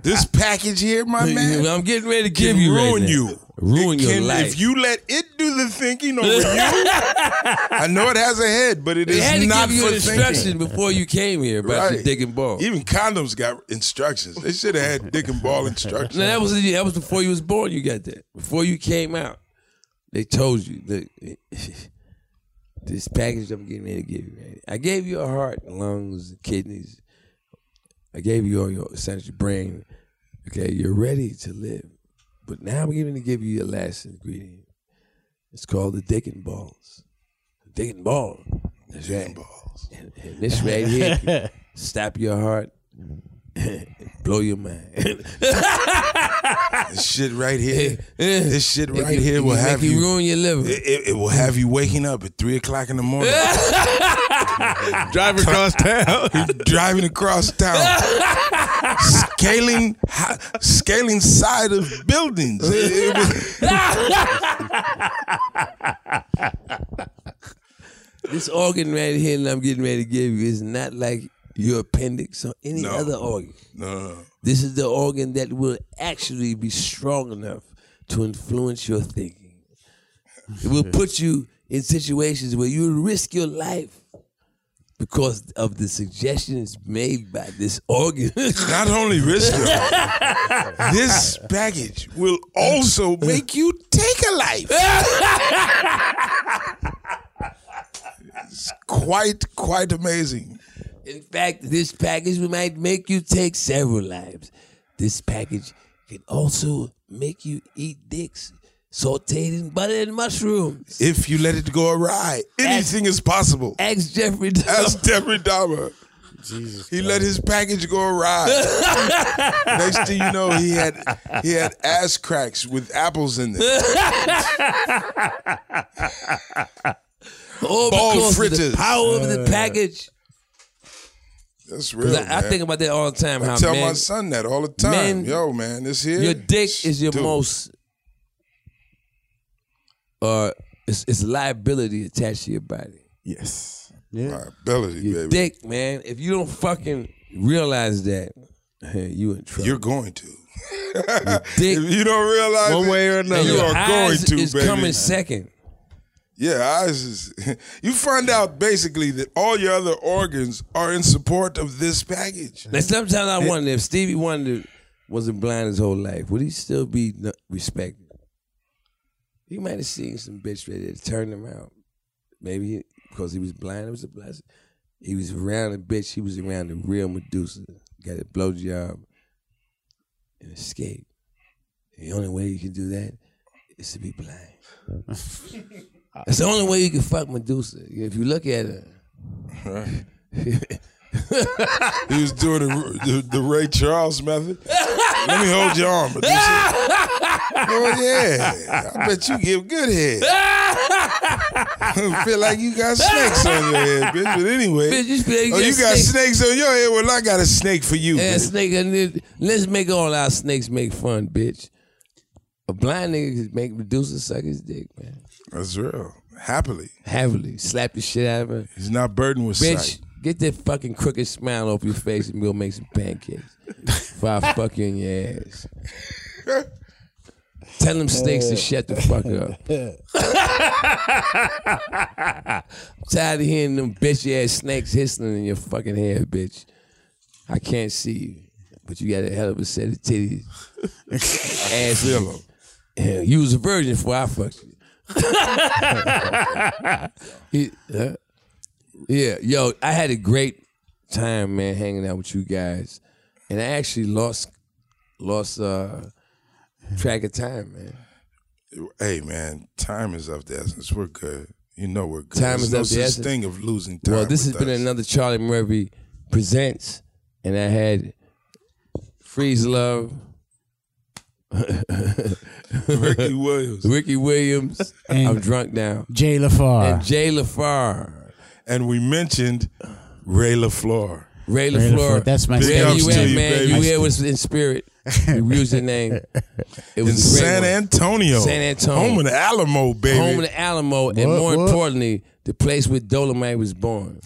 This package here, my man, I'm getting ready to give you ruin right you, ruin it your can, life. If you let it do the thinking over you, I know it has a head, but it, it is had to not give you for an instruction thinking. Before you came here about right. your dick and ball. Even condoms got instructions. They should have had dick and ball instructions. No, that was that was before you was born. You got that before you came out. They told you that. This package I'm getting ready to give you, man. I gave you a heart, lungs, kidneys. I gave you all your essential brain. Okay, you're ready to live. But now I'm going to give you your last ingredient. It's called the dick and balls. The dick and balls. That's right. Dick and balls. And, and this right here can stop your heart and blow your mind. This shit right here. This shit right it, it, here will it have you, you ruin your liver. It, it, it will have you waking up at three o'clock in the morning. driving across town. Driving across town. Scaling high, scaling side of buildings. It, it was, this organ right here that I'm getting ready to give you is not like your appendix or any no. other organ. No, no, no. This is the organ that will actually be strong enough to influence your thinking. It will put you in situations where you risk your life because of the suggestions made by this organ. Not only risk your life, this package will also make you take a life. It's quite, quite amazing. In fact, this package might make you take several lives. This package can also make you eat dicks, sauteed in butter and mushrooms. If you let it go awry, anything ask, is possible. Ask Jeffrey Dahmer. Ask Jeffrey Dahmer. Jesus he God. Let his package go awry. Next thing you know, he had he had ass cracks with apples in them. All Ball because fritters. Of the power of the package. That's real, I, man. I think about that all the time. I how tell men, my son that all the time. Men, Yo, man, this here. Your dick is your Dude. most, uh, it's, it's liability attached to your body. Yes. Yeah. Liability, your baby. Your dick, man. If you don't fucking realize that, you in trouble. You're going to. Dick, if you don't realize one way or another, you are going to, baby. Your eyes is coming second. Yeah, I just, you find out basically that all your other organs are in support of this package. Now, sometimes I it, wonder if Stevie Wonder wasn't blind his whole life, would he still be respected? He might have seen some bitch ready to turn him out. Maybe because he, he was blind, it was a blessing. He was around a bitch, he was around the real Medusa. Got a blowjob and escaped. The only way you can do that is to be blind. That's the only way you can fuck Medusa. If you look at her. Right. He was doing the, the, the Ray Charles method. Let me hold your arm, Medusa. Oh, yeah. I bet you give good head. I feel like you got snakes on your head, bitch. But anyway, bitch, you, feel, you, oh, you snake. got snakes on your head. Well, I got a snake for you. Yeah, snake. Let's make all our snakes make fun, bitch. A blind nigga can make Medusa suck his dick, man. That's real. Happily. Happily. Slap the shit out of him. He's not burdened with bitch, sight. Bitch, get that fucking crooked smile off your face and we'll make some pancakes. Before I fuck you in your ass. Tell them snakes to shut the fuck up. I'm tired of hearing them bitch ass snakes hissing in your fucking hair, bitch. I can't see you, but you got a hell of a set of titties. Ass pillow. Yeah, you was a virgin before I fucked you. he, huh? Yeah, yo, I had a great time, man, hanging out with you guys, and I actually lost lost uh, track of time, man. Hey, man, time is of the essence. We're good. You know we're good. Time There's is no of the essence. Thing of losing time. Well, this has us. been another Charlie Murphy Presents, and I had Freeze Love. Ricky Williams. Ricky Williams. And I'm drunk now. Jay Lafour. And Jay Lafour. And we mentioned Ray LaFleur. Ray LaFleur. Ray LaFleur. That's my name. You had, man. You here was in spirit. You used your name. It was in San Antonio. San Antonio. Home of the Alamo, baby. Home of the Alamo. What, and more what? importantly, the place where Dolomite was born.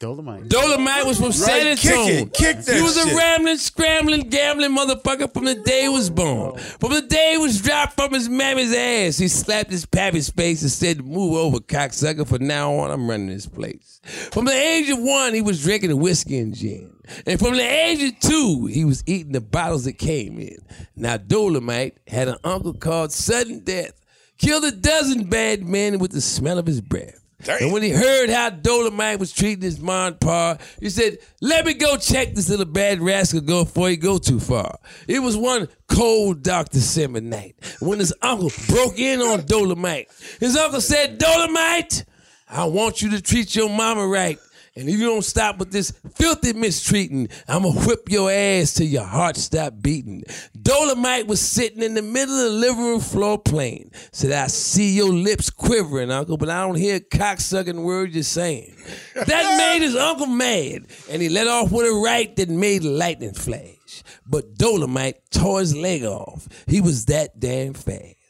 Dolomite. Dolomite was from right, San Antonio. Kick it, kick that He was a shit. rambling, scrambling, gambling motherfucker from the day he was born. From the day he was dropped from his mammy's ass, he slapped his pappy's face and said, "Move over, cocksucker. From now on, I'm running this place." From the age of one, he was drinking whiskey and gin. And from the age of two, he was eating the bottles that came in. Now, Dolomite had an uncle called Sudden Death. Killed a dozen bad men with the smell of his breath. Damn. And when he heard how Dolomite was treating his mom and pa, he said, "Let me go check this little bad rascal go before he go too far." It was one cold, dark December night when his uncle broke in on Dolomite. His uncle said, "Dolomite, I want you to treat your mama right. And if you don't stop with this filthy mistreating, I'm going to whip your ass till your heart stop beating." Dolomite was sitting in the middle of the living room floor playing. Said, "I see your lips quivering, Uncle, but I don't hear cocksucking words you're saying." That made his uncle mad, and he let off with a right that made lightning flash. But Dolomite tore his leg off. He was that damn fast.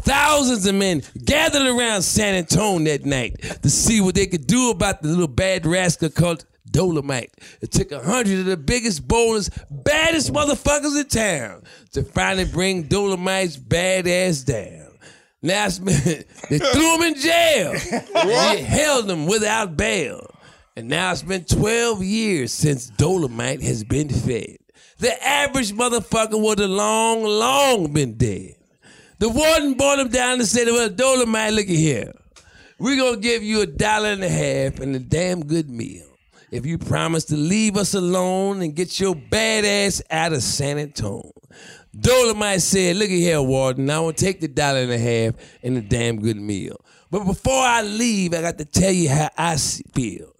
Thousands of men gathered around San Antonio that night to see what they could do about the little bad rascal called Dolomite. It took a hundred of the biggest, boldest, baddest motherfuckers in town to finally bring Dolomite's bad ass down. Now, they threw him in jail. They held him without bail. And now it's been twelve years since Dolomite has been fed. The average motherfucker would have long, long been dead. The warden brought him down and said, "Well, Dolomite, look at here. We're going to give you a dollar and a half and a damn good meal if you promise to leave us alone and get your bad ass out of San Antonio." Dolomite said, "Look at here, warden. I want to take the dollar and a half and a damn good meal. But before I leave, I got to tell you how I feel.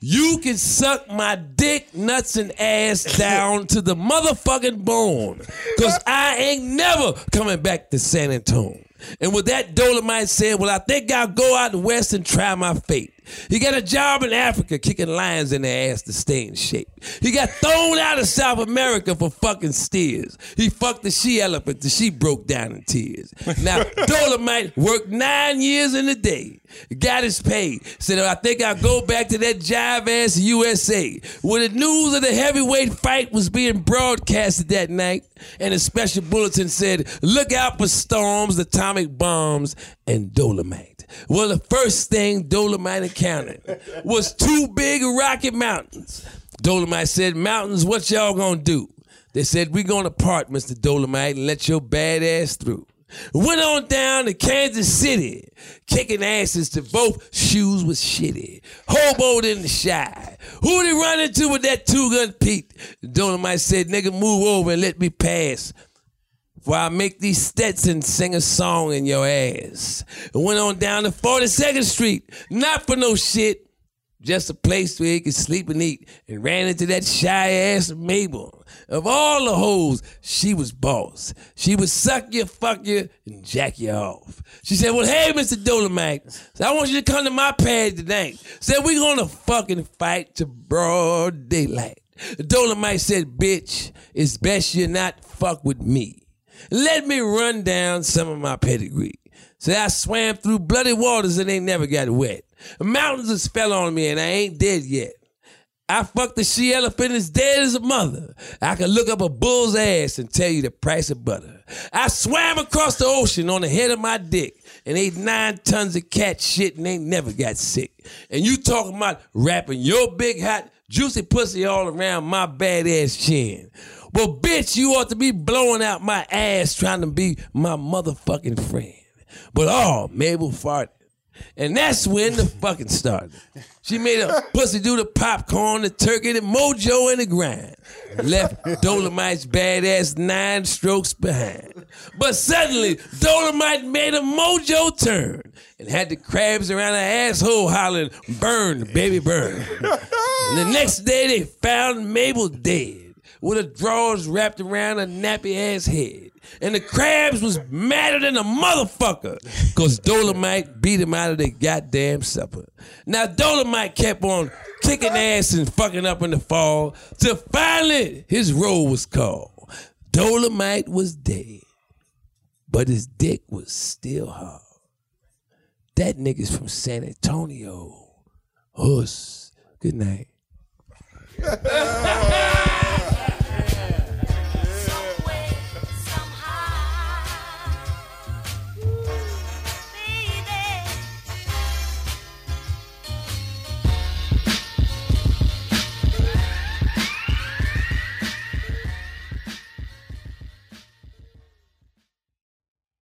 You can suck my dick, nuts, and ass down to the motherfucking bone, because I ain't never coming back to San Antonio." And with that, Dolomite said, "Well, I think I'll go out west and try my fate." He got a job in Africa kicking lions in the ass to stay in shape. He got thrown out of South America for fucking steers. He fucked the she-elephant till she broke down in tears. Now, Dolomite worked nine years in a day. Got his pay. Said, "I think I'll go back to that jive-ass U S A." When the news of the heavyweight fight was being broadcasted that night, and a special bulletin said, "Look out for storms, atomic bombs, and Dolomite." Well, the first thing Dolomite encountered was two big rocky mountains. Dolomite said, mountains, what y'all gonna do? They said, we gonna part, Mister Dolomite, and let your bad ass through. Went on down to Kansas City, kicking asses to both shoes was shitty. Hoboed in the shy. Who they run into with that two-gun Pete? Dolomite said, nigga, move over and let me pass. For I make these Stetsons sing a song in your ass. Went on down to forty-second Street, not for no shit. Just a place where he could sleep and eat, and ran into that shy-ass Mabel. Of all the hoes, she was boss. She would suck you, fuck you, and jack you off. She said, well, hey, Mister Dolomite, I want you to come to my pad tonight. Said, we're going to fucking fight to broad daylight. Dolomite said, bitch, it's best you not fuck with me. Let me run down some of my pedigree. Said, I swam through bloody waters and they never got wet. Mountains just fell on me and I ain't dead yet. I fucked the she-elephant as dead as a mother. I could look up a bull's ass and tell you the price of butter. I swam across the ocean on the head of my dick and ate nine tons of cat shit and ain't never got sick. And you talking about wrapping your big hot juicy pussy all around my badass chin. Well, bitch, you ought to be blowing out my ass trying to be my motherfucking friend. But oh, Mabel farted. And that's when the fucking started. She made a pussy do the popcorn, the turkey, the mojo, and the grind. Left Dolomite's badass nine strokes behind. But suddenly, Dolomite made a mojo turn and had the crabs around her asshole hollering, burn, baby, burn. And the next day, they found Mabel dead with her drawers wrapped around her nappy-ass head. And the crabs was madder than a motherfucker because Dolomite beat him out of their goddamn supper. Now, Dolomite kept on kicking ass and fucking up in the fall till finally his roll was called. Dolomite was dead, but his dick was still hard. That nigga's from San Antonio. Huss. Good night.